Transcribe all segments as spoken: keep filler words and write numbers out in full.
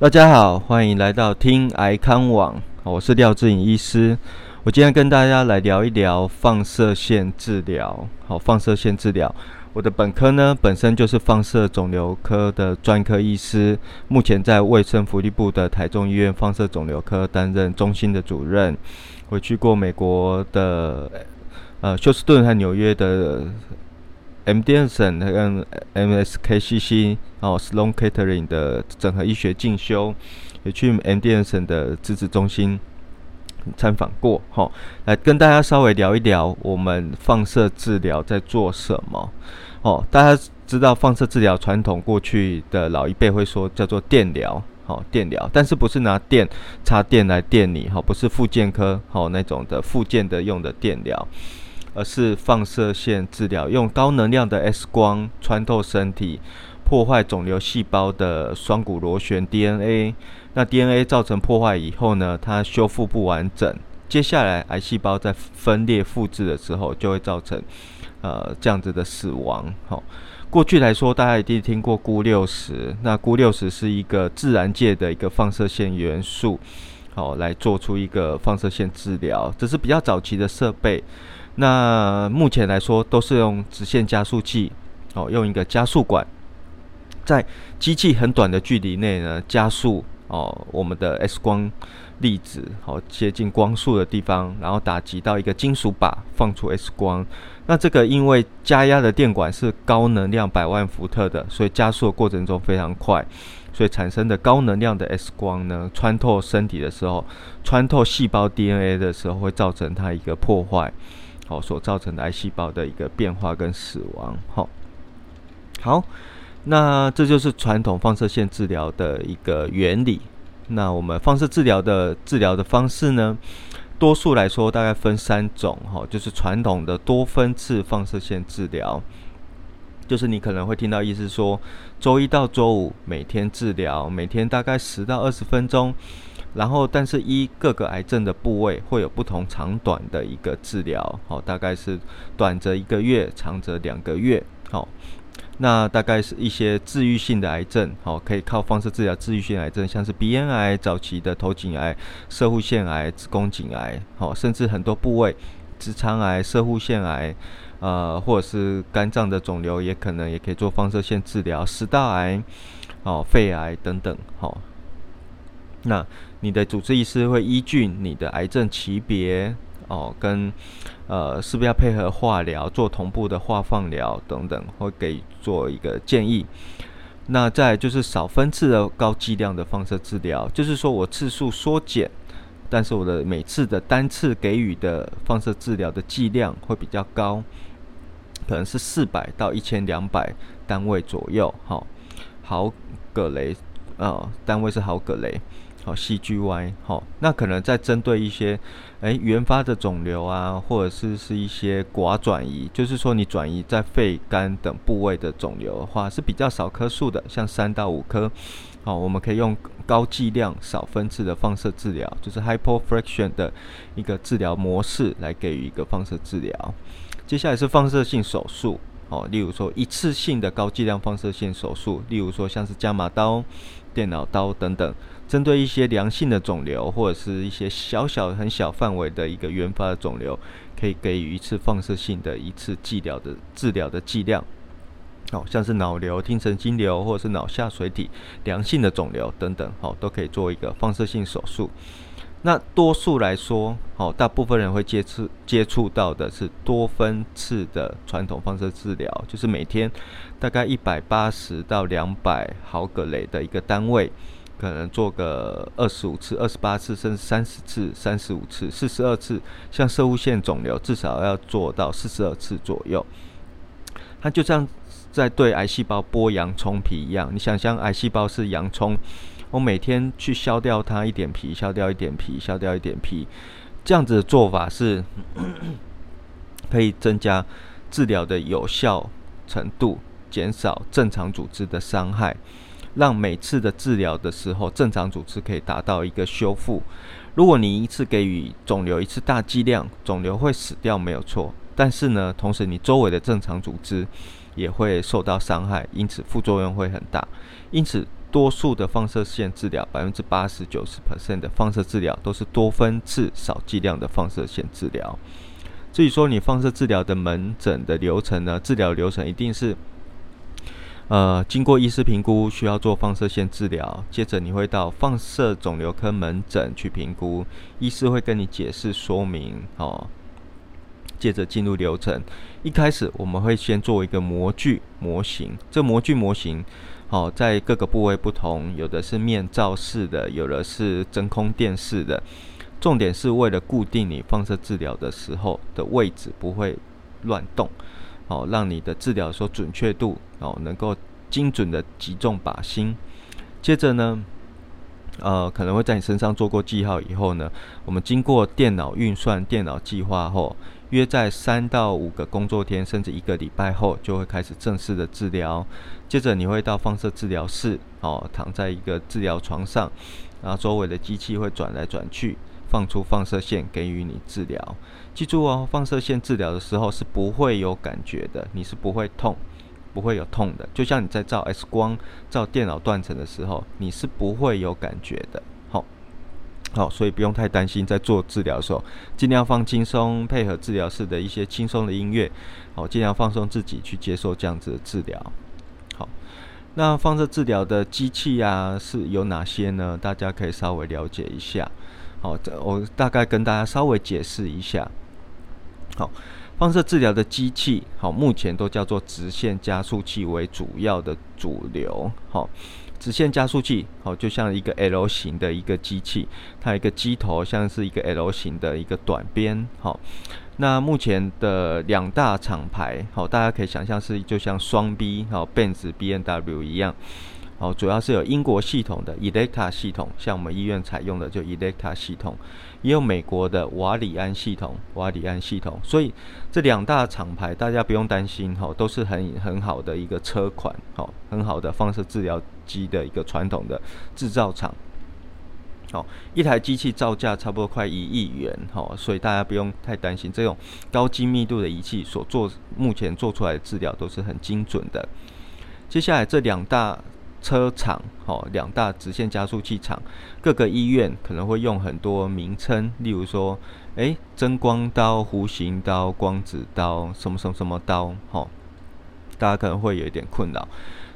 大家好，欢迎来到听癌康网，我是廖志颖医师。我今天跟大家来聊一聊放射线治疗。好，放射线治疗，我的本科呢本身就是放射肿瘤科的专科医师，目前在卫生福利部的台中医院放射肿瘤科担任中心的主任。我去过美国的呃休斯顿和纽约的 M D N S N 和 M S K C C 哦 Sloan Kettering 的整合医学进修，也去 M D N S N 的支持中心参访过、哦、来跟大家稍微聊一聊我们放射治疗在做什么、哦、大家知道放射治疗传统过去的老一辈会说叫做电疗、哦、电疗，但是不是拿电插电来电你、哦、不是复健科、哦、那种的复健的用的电疗，而是放射线治疗，用高能量的 X 光穿透身体，破坏肿瘤细胞的双股螺旋 D N A， 那 D N A 造成破坏以后呢，它修复不完整，接下来癌细胞在分裂复制的时候就会造成呃这样子的死亡、哦、过去来说大家一定听过钴六十，那钴六十是一个自然界的一个放射线元素、哦、来做出一个放射线治疗，这是比较早期的设备。那目前来说都是用直线加速器、哦、用一个加速管，在机器很短的距离内呢加速、哦、我们的 X 光粒子、哦、接近光速的地方，然后打击到一个金属靶放出 X 光。那这个因为加压的电管是高能量百万伏特的，所以加速的过程中非常快，所以产生的高能量的 X 光呢，穿透身体的时候，穿透细胞 D N A 的时候会造成它一个破坏，所造成的癌细胞的一个变化跟死亡、哦、好，那这就是传统放射线治疗的一个原理。那我们放射治疗的治疗的方式呢，多数来说大概分三种、哦、就是传统的多分次放射线治疗，就是你可能会听到医师说周一到周五每天治疗，每天大概十到二十分钟，然后但是依各个癌症的部位会有不同长短的一个治疗、哦、大概是短则一个月，长则两个月、哦、那大概是一些治愈性的癌症、哦、可以靠放射治疗治愈性癌症，像是鼻咽癌、早期的头颈癌、射护腺癌、子宫颈癌、哦、甚至很多部位直肠癌、射护腺癌、呃、或者是肝脏的肿瘤也可能也可以做放射线治疗，食道癌、哦、肺癌等等、哦，那你的主治医师会依据你的癌症级别、哦、跟呃是不是要配合化疗，做同步的化放疗等等，会给做一个建议。那再来就是少分次的高剂量的放射治疗，就是说我次数缩减，但是我的每次的单次给予的放射治疗的剂量会比较高，可能是四百到一千两百单位左右、哦、毫葛雷、哦、单位是毫葛雷好 C G Y、哦、那可能在针对一些诶原发的肿瘤啊，或者是是一些寡转移，就是说你转移在肺、肝等部位的肿瘤的话是比较少颗数的，像三到五颗、哦、我们可以用高剂量少分次的放射治疗，就是 hypofraction 的一个治疗模式来给予一个放射治疗。接下来是放射性手术、哦、例如说一次性的高剂量放射性手术，例如说像是伽马刀、电脑刀等等，针对一些良性的肿瘤，或者是一些小小很小范围的一个原发的肿瘤，可以给予一次放射性的一次治疗的治疗的剂量、哦、像是脑瘤、听神经瘤，或者是脑下垂体良性的肿瘤等等、哦、都可以做一个放射性手术。那多数来说、哦、大部分人会接触接触到的是多分次的传统放射治疗，就是每天大概一百八十到两百毫葛雷的一个单位，可能做个二十五次、二十八次甚至三十次、三十五次、四十二次，像射护腺肿瘤至少要做到四十二次左右。它就像在对癌细胞剥洋葱皮一样，你想象癌细胞是洋葱，我每天去削掉它一点皮，削掉一点皮，削掉一点皮，这样子的做法是可以增加治疗的有效程度，减少正常组织的伤害，让每次的治疗的时候正常组织可以达到一个修复。如果你一次给予肿瘤一次大剂量，肿瘤会死掉没有错，但是呢同时你周围的正常组织也会受到伤害，因此副作用会很大。因此多数的放射线治疗 百分之八十到九十 的放射治疗都是多分次少剂量的放射线治疗。至于说你放射治疗的门诊的流程呢，治疗流程一定是呃，经过医师评估，需要做放射线治疗，接着你会到放射肿瘤科门诊去评估，医师会跟你解释说明，哦，接着进入流程。一开始我们会先做一个模具模型，这模具模型，哦，在各个部位不同，有的是面罩式的，有的是真空垫式的，重点是为了固定你放射治疗的时候的位置不会乱动，哦，让你的治疗所准确度，哦，能够精准的击中靶心。接着呢，呃，可能会在你身上做过记号以后呢，我们经过电脑运算、电脑计划后，约在三到五个工作天，甚至一个礼拜后，就会开始正式的治疗。接着你会到放射治疗室，哦，躺在一个治疗床上，然后周围的机器会转来转去，放出放射线给予你治疗。记住哦，放射线治疗的时候是不会有感觉的，你是不会痛，不会有痛的。就像你在照 X 光、照电脑断层的时候，你是不会有感觉的。好，好，所以不用太担心，在做治疗的时候，尽量放轻松，配合治疗室的一些轻松的音乐，好，尽量放松自己去接受这样子的治疗。好，那放射治疗的机器啊是有哪些呢？大家可以稍微了解一下。好，我大概跟大家稍微解释一下。好，放射治疗的机器，好，目前都叫做直线加速器为主要的主流。好，直线加速器，好，就像一个 L 型的一个机器，它有一个机头像是一个 L 型的一个短边。好，那目前的两大厂牌，好，大家可以想象是就像双 B， 好 Benz B M W 一样。哦，主要是有英国系统的 Elekta 系统，像我们医院采用的就 Elekta 系统，也有美国的瓦里安系统，瓦里安系统。所以这两大厂牌大家不用担心，哦，都是很很好的一个车款，哦，很好的放射治疗机的一个传统的制造厂。哦，一台机器造价差不多快一亿元，哦，所以大家不用太担心，这种高精密度的仪器所做目前做出来的治疗都是很精准的。接下来这两大车厂，哦，两大直线加速器厂，各个医院可能会用很多名称，例如说，哎，真光刀、弧形刀、光子刀、什么什么什么刀，哦，大家可能会有一点困扰。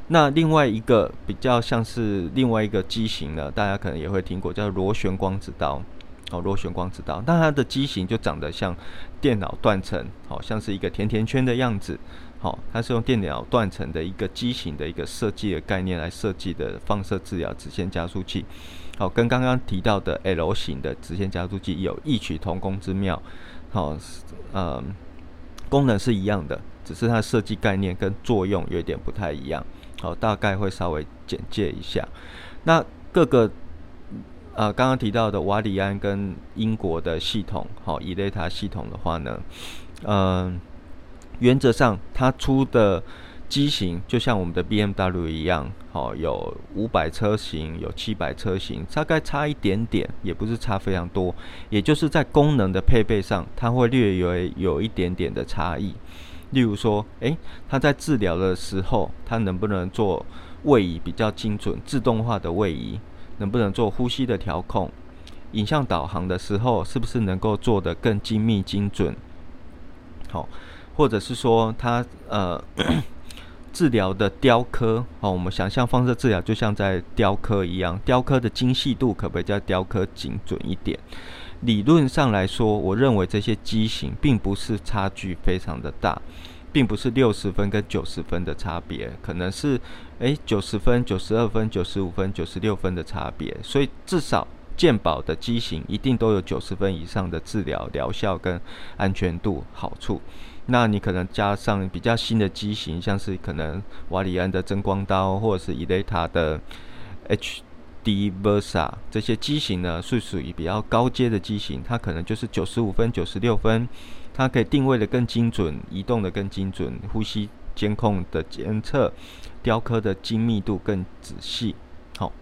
那另外一个比较像是另外一个机型呢，大家可能也会听过，叫螺旋光子刀，哦，螺旋光子刀，那它的机型就长得像电脑断层，好，哦，像是一个甜甜圈的样子。哦，它是用电脑断层的一个机型的一个设计的概念来设计的放射治疗直线加速器，好，跟刚刚提到的 L 型的直线加速器有异曲同工之妙，好，呃，功能是一样的，只是它设计概念跟作用有点不太一样，好，大概会稍微简介一下。那各个呃刚刚提到的瓦里安跟英国的系统，好，以雷塔系统的话呢，嗯、呃。原则上，它出的机型就像我们的 B M W 一样，哦，有五百车型，有七百车型，大概差一点点，也不是差非常多，也就是在功能的配备上，它会略有有一点点的差异。例如说，诶，它在治疗的时候，它能不能做位移比较精准、自动化的位移，能不能做呼吸的调控，影像导航的时候，是不是能够做得更精密精准？好，哦。或者是说它呃治疗的雕刻，哦，我们想象放射治疗就像在雕刻一样，雕刻的精细度可不可以叫雕刻精准一点？理论上来说，我认为这些机型并不是差距非常的大，并不是六十分跟九十分的差别，可能是诶九十分、九十二分、九十五分、九十六分的差别，所以至少健保的机型一定都有九十分以上的治疗疗效跟安全度好处。那你可能加上比较新的机型，像是可能瓦里安的真光刀，或者是 Elekta 的 H D Versa 这些机型呢，是属于比较高阶的机型，它可能就是九十五分、九十六分，它可以定位的更精准，移动的更精准，呼吸监控的监测，雕刻的精密度更仔细。好，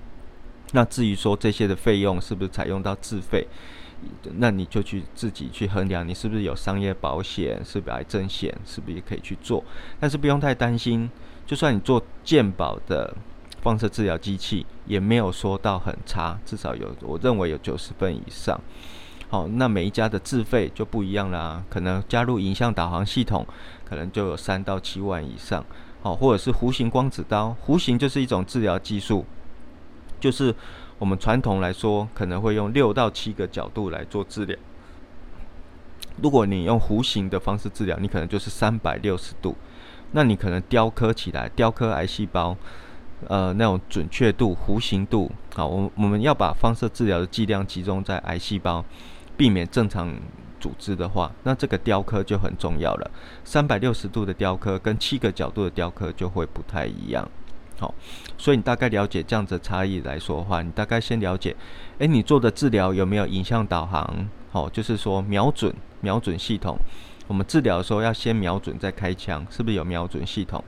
那至于说这些的费用是不是采用到自费？那你就去自己去衡量，你是不是有商业保险，是不是癌症险，是不是也可以去做？但是不用太担心，就算你做健保的放射治疗机器也没有说到很差，至少有我认为有九十分以上。好，那每一家的自费就不一样啦，可能加入影像导航系统可能就有三到七万以上。好，或者是弧形光子刀，弧形就是一种治疗技术，就是我们传统来说可能会用六到七个角度来做治疗，如果你用弧形的方式治疗，你可能就是三百六十度，那你可能雕刻起来，雕刻癌细胞呃，那种准确度、弧形度，好，我我们要把放射治疗的剂量集中在癌细胞，避免正常组织的话，那这个雕刻就很重要了。三百六十度的雕刻跟七个角度的雕刻就会不太一样。好，所以你大概了解这样子的差异来说的话，你大概先了解，哎，你做的治疗有没有影像导航？好，就是说瞄准、瞄准系统。我们治疗的时候要先瞄准再开枪，是不是有瞄准系统？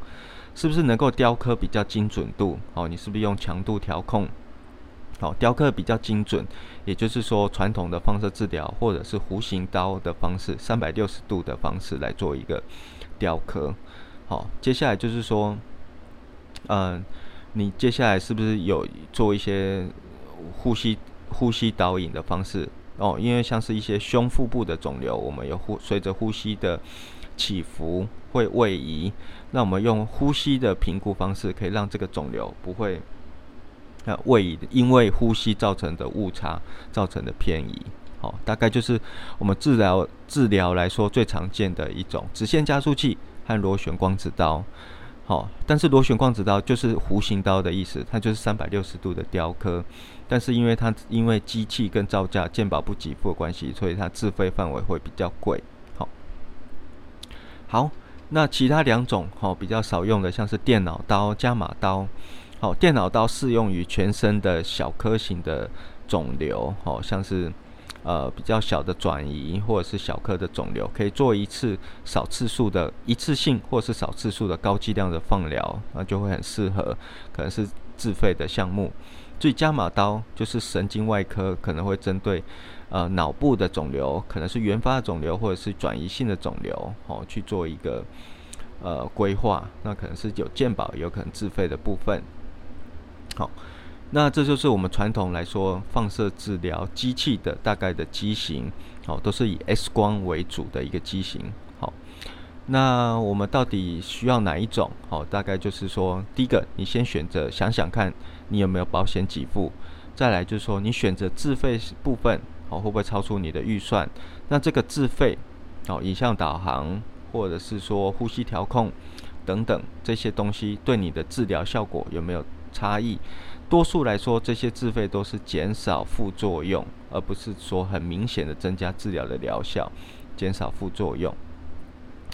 是不是能够雕刻比较精准度？哦，你是不是用强度调控？好，雕刻比较精准，也就是说传统的放射治疗或者是弧形刀的方式，三百六十度的方式来做一个雕刻。好，接下来就是说，嗯、呃，你接下来是不是有做一些呼吸呼吸导引的方式？哦，因为像是一些胸腹部的肿瘤，我们有呼随着呼吸的起伏会位移，那我们用呼吸的评估方式可以让这个肿瘤不会、呃、位移，因为呼吸造成的误差造成的偏移。哦，大概就是我们治疗治疗来说最常见的一种直线加速器和螺旋光子刀。哦，但是螺旋光子刀就是弧形刀的意思，它就是三百六十度的雕刻，但是因为它因为机器跟造价健保不给付的关系，所以它自费范围会比较贵。好，那其他两种、哦、比较少用的，像是电脑刀、伽马刀。好、哦，电脑刀适用于全身的小颗型的肿瘤，哦、像是呃比较小的转移或者是小颗的肿瘤，可以做一次少次数的一次性或者是少次数的高剂量的放疗，那就会很适合，可能是自费的项目。所以伽马刀就是神经外科可能会针对呃脑部的肿瘤，可能是原发的肿瘤或者是转移性的肿瘤，哦，去做一个呃规划，那可能是有健保也有可能自费的部分。好，那这就是我们传统来说放射治疗机器的大概的机型，哦，都是以 X 光为主的一个机型。好，那我们到底需要哪一种？哦，大概就是说，第一个你先选择，想想看你有没有保险给付，再来就是说你选择自费部分，哦，会不会超出你的预算？那这个自费，哦，影像导航或者是说呼吸调控等等这些东西，对你的治疗效果有没有差异？多数来说，这些自费都是减少副作用，而不是说很明显的增加治疗的疗效，减少副作用。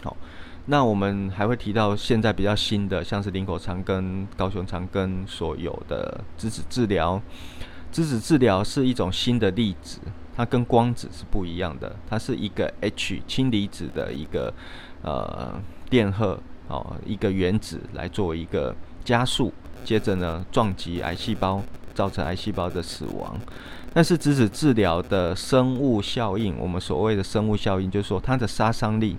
好，那我们还会提到现在比较新的，像是林口长庚、高雄长庚所有的质子治疗。质子治疗是一种新的粒子，它跟光子是不一样的，它是一个 H 氢离子的一个呃电荷，哦，一个原子来做一个加速，接着呢撞击癌细胞，造成癌细胞的死亡。但是质子治疗的生物效应，我们所谓的生物效应，就是说它的杀伤力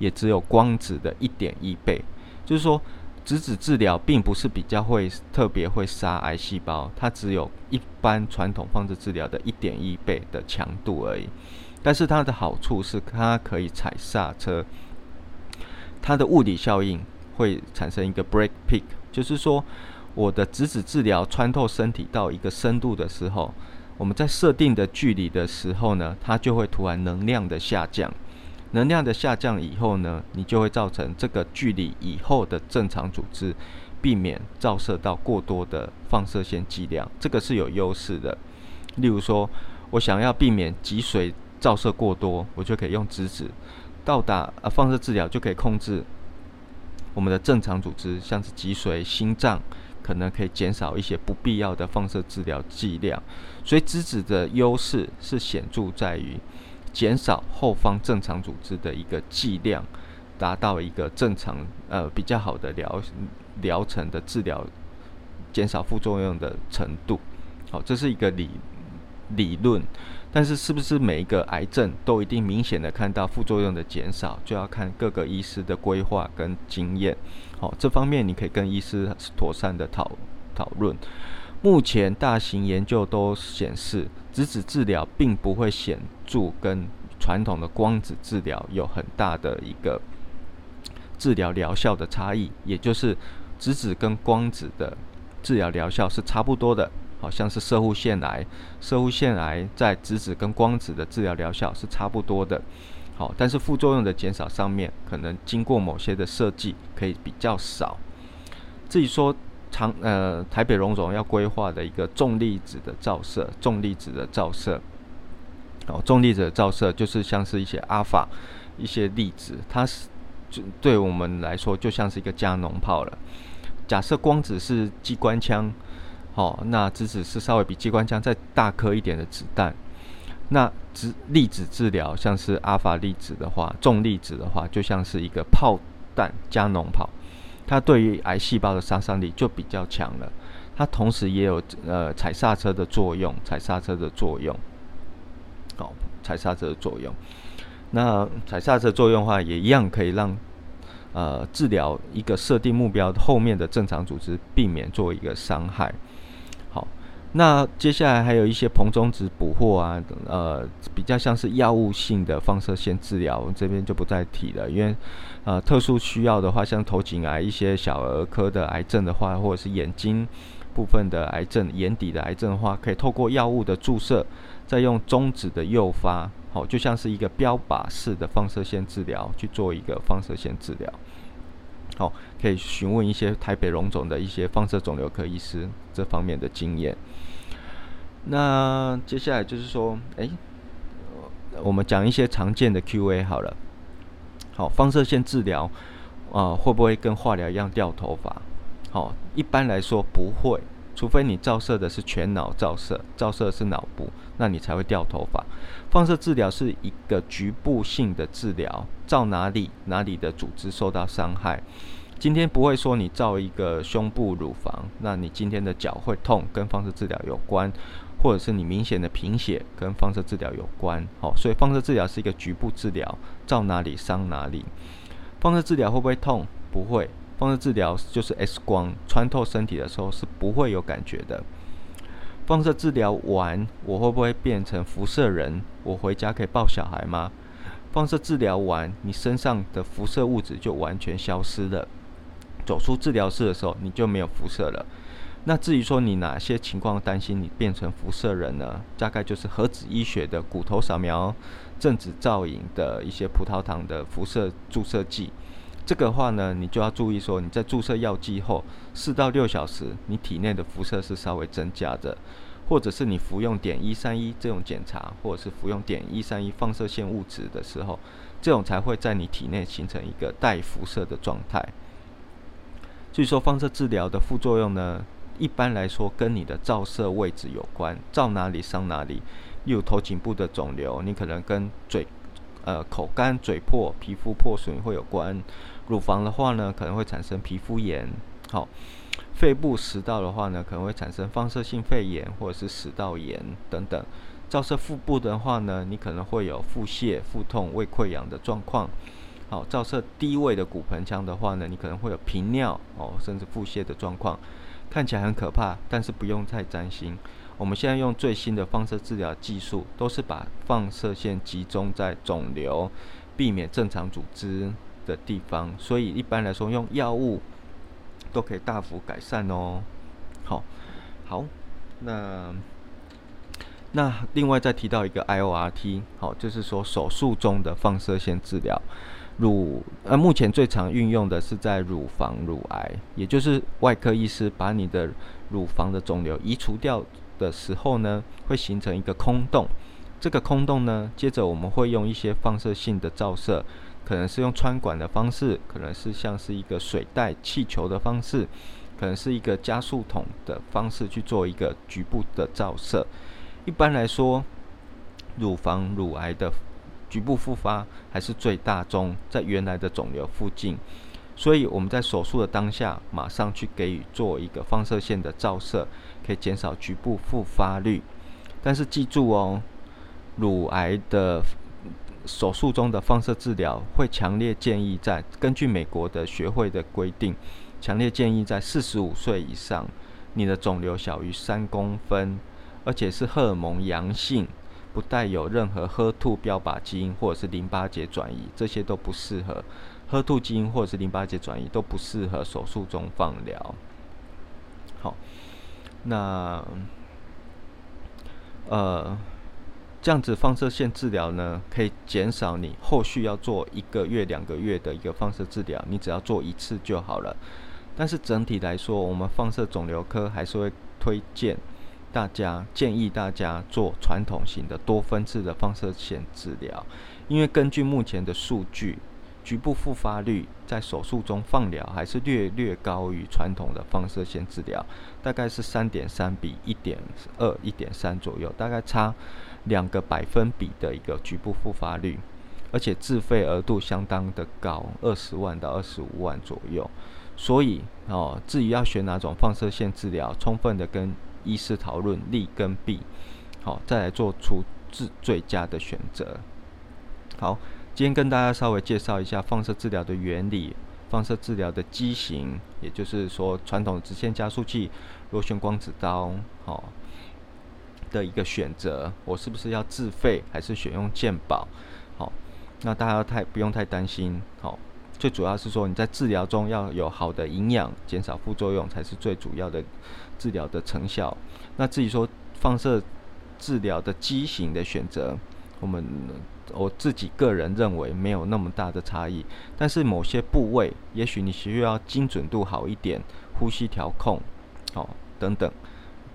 也只有光子的 一点一倍，就是说质子治疗并不是比较会特别会杀癌细胞，它只有一般传统放射治疗的 一点一倍的强度而已。但是它的好处是它可以踩刹车，它的物理效应会产生一个 break peak， 就是说我的质子治疗穿透身体到一个深度的时候，我们在设定的距离的时候呢，它就会突然能量的下降。能量的下降以后呢，你就会造成这个距离以后的正常组织避免照射到过多的放射线剂量，这个是有优势的。例如说我想要避免脊髓照射过多，我就可以用质子到达、啊、放射治疗就可以控制我们的正常组织，像是脊髓、心脏，可能可以减少一些不必要的放射治疗剂量。所以质子的优势是显著在于减少后方正常组织的一个剂量，达到一个正常呃比较好的疗疗程的治疗，减少副作用的程度。好，这是一个理理论，但是是不是每一个癌症都一定明显的看到副作用的减少，就要看各个医师的规划跟经验。好，这方面你可以跟医师妥善的讨讨论。目前大型研究都显示，质子治疗并不会显著跟传统的光子治疗有很大的一个治疗疗效的差异，也就是质子跟光子的治疗疗效是差不多的。好像是攝護腺癌，攝護腺癌在质子跟光子的治疗疗效是差不多的。好，但是副作用的减少上面，可能经过某些的设计可以比较少。至于说长呃台北荣总要规划的一个重粒子的照射，重粒子的照射，好，重粒子的照射就是像是一些阿法一些粒子，它是对我们来说就像是一个加农炮了。假设光子是机关枪。哦，那质子是稍微比机关枪再大颗一点的子弹。那粒子治疗像是阿法粒子的话，重粒子的话，就像是一个炮弹加农炮，它对于癌细胞的杀伤力就比较强了。它同时也有呃踩刹车的作用，踩刹车的作用，哦，踩刹车的作用。那踩刹车作用的话，也一样可以让呃治疗一个设定目标后面的正常组织避免做一个伤害。那接下来还有一些硼中子捕获啊，呃，比较像是药物性的放射线治疗，这边就不再提了，因为呃特殊需要的话，像头颈癌、一些小儿科的癌症的话，或者是眼睛部分的癌症、眼底的癌症的话，可以透过药物的注射，再用中子的诱发，好，就像是一个标靶式的放射线治疗去做一个放射线治疗。好，可以询问一些台北荣总的一些放射肿瘤科医师这方面的经验。那接下来就是说，哎，我们讲一些常见的 Q A 好了。好，放射线治疗啊、呃，会不会跟化疗一样掉头发？好，一般来说不会，除非你照射的是全脑照射，照射的是脑部，那你才会掉头发。放射治疗是一个局部性的治疗，照哪里，哪里的组织受到伤害。今天不会说你照一个胸部、乳房，那你今天的脚会痛，跟放射治疗有关，或者是你明显的贫血跟放射治疗有关。好，所以放射治疗是一个局部治疗，照哪里伤哪里。放射治疗会不会痛？不会。放射治疗就是 X 光穿透身体的时候是不会有感觉的。放射治疗完，我会不会变成辐射人？我回家可以抱小孩吗？放射治疗完，你身上的辐射物质就完全消失了。走出治疗室的时候，你就没有辐射了。那至于说你哪些情况担心你变成辐射人呢？大概就是核子医学的骨头扫描、正子造影的一些葡萄糖的辐射注射剂。这个话呢，你就要注意说，你在注射药剂后四到六小时，你体内的辐射是稍微增加的，或者是你服用碘一三一这种检查，或者是服用碘一三一放射线物质的时候，这种才会在你体内形成一个带辐射的状态。所以说放射治疗的副作用呢，一般来说跟你的照射位置有关，照哪里伤哪里。例如头颈部的肿瘤，你可能跟嘴、呃、口干、嘴破、皮肤破损会有关。乳房的话呢，可能会产生皮肤炎。好，肺部食道的话呢，可能会产生放射性肺炎或者是食道炎等等。照射腹部的话呢，你可能会有腹泻、腹痛、胃溃疡的状况。好，照射低位的骨盆腔的话呢，你可能会有频尿、哦、甚至腹泻的状况，看起来很可怕，但是不用太担心。我们现在用最新的放射治疗技术，都是把放射线集中在肿瘤，避免正常组织的地方，所以一般来说用药物都可以大幅改善哦。好，好，那那另外再提到一个 I O R T， 好，就是说手术中的放射线治疗。乳呃，目前最常运用的是在乳房乳癌，也就是外科医师把你的乳房的肿瘤移除掉的时候呢，会形成一个空洞。这个空洞呢，接着我们会用一些放射性的照射，可能是用穿管的方式，可能是像是一个水袋、气球的方式，可能是一个加速筒的方式去做一个局部的照射。一般来说，乳房乳癌的局部复发还是最大宗，在原来的肿瘤附近，所以我们在手术的当下马上去给予做一个放射线的照射，可以减少局部复发率。但是记住哦，乳癌的手术中的放射治疗会强烈建议在，根据美国的学会的规定，强烈建议在四十五岁以上你的肿瘤小于三公分，而且是荷尔蒙阳性，不带有任何H E R 二标靶基因或者是淋巴结转移，这些都不适合。H E R 二基因或者是淋巴结转移都不适合手术中放疗。好，那呃。这样子放射线治疗呢，可以减少你后续要做一个月、两个月的一个放射治疗，你只要做一次就好了。但是整体来说，我们放射肿瘤科还是会推荐大家、建议大家做传统型的多分次的放射线治疗，因为根据目前的数据，局部复发率在手术中放疗还是略略高于传统的放射线治疗，大概是 三点三比一点二、一点三 左右，大概差两个百分比的一个局部复发率，而且自费额度相当的高，二十万到二十五万左右。所以哦，至于要选哪种放射线治疗，充分的跟医师讨论利跟弊，好、哦，再来做出最佳的选择。好，今天跟大家稍微介绍一下放射治疗的原理、放射治疗的机型，也就是说传统直线加速器、螺旋光子刀，好、哦。的一个选择，我是不是要自费还是选用健保？好，那大家太不用太担心。好，最主要是说你在治疗中要有好的营养，减少副作用才是最主要的治疗的成效。那至于说放射治疗的机型的选择，我们我自己个人认为没有那么大的差异，但是某些部位也许你需要精准度好一点，呼吸调控，好等等。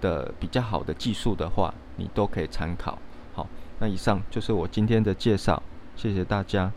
的比较好的技术的话，你都可以参考。好，那以上就是我今天的介绍，谢谢大家。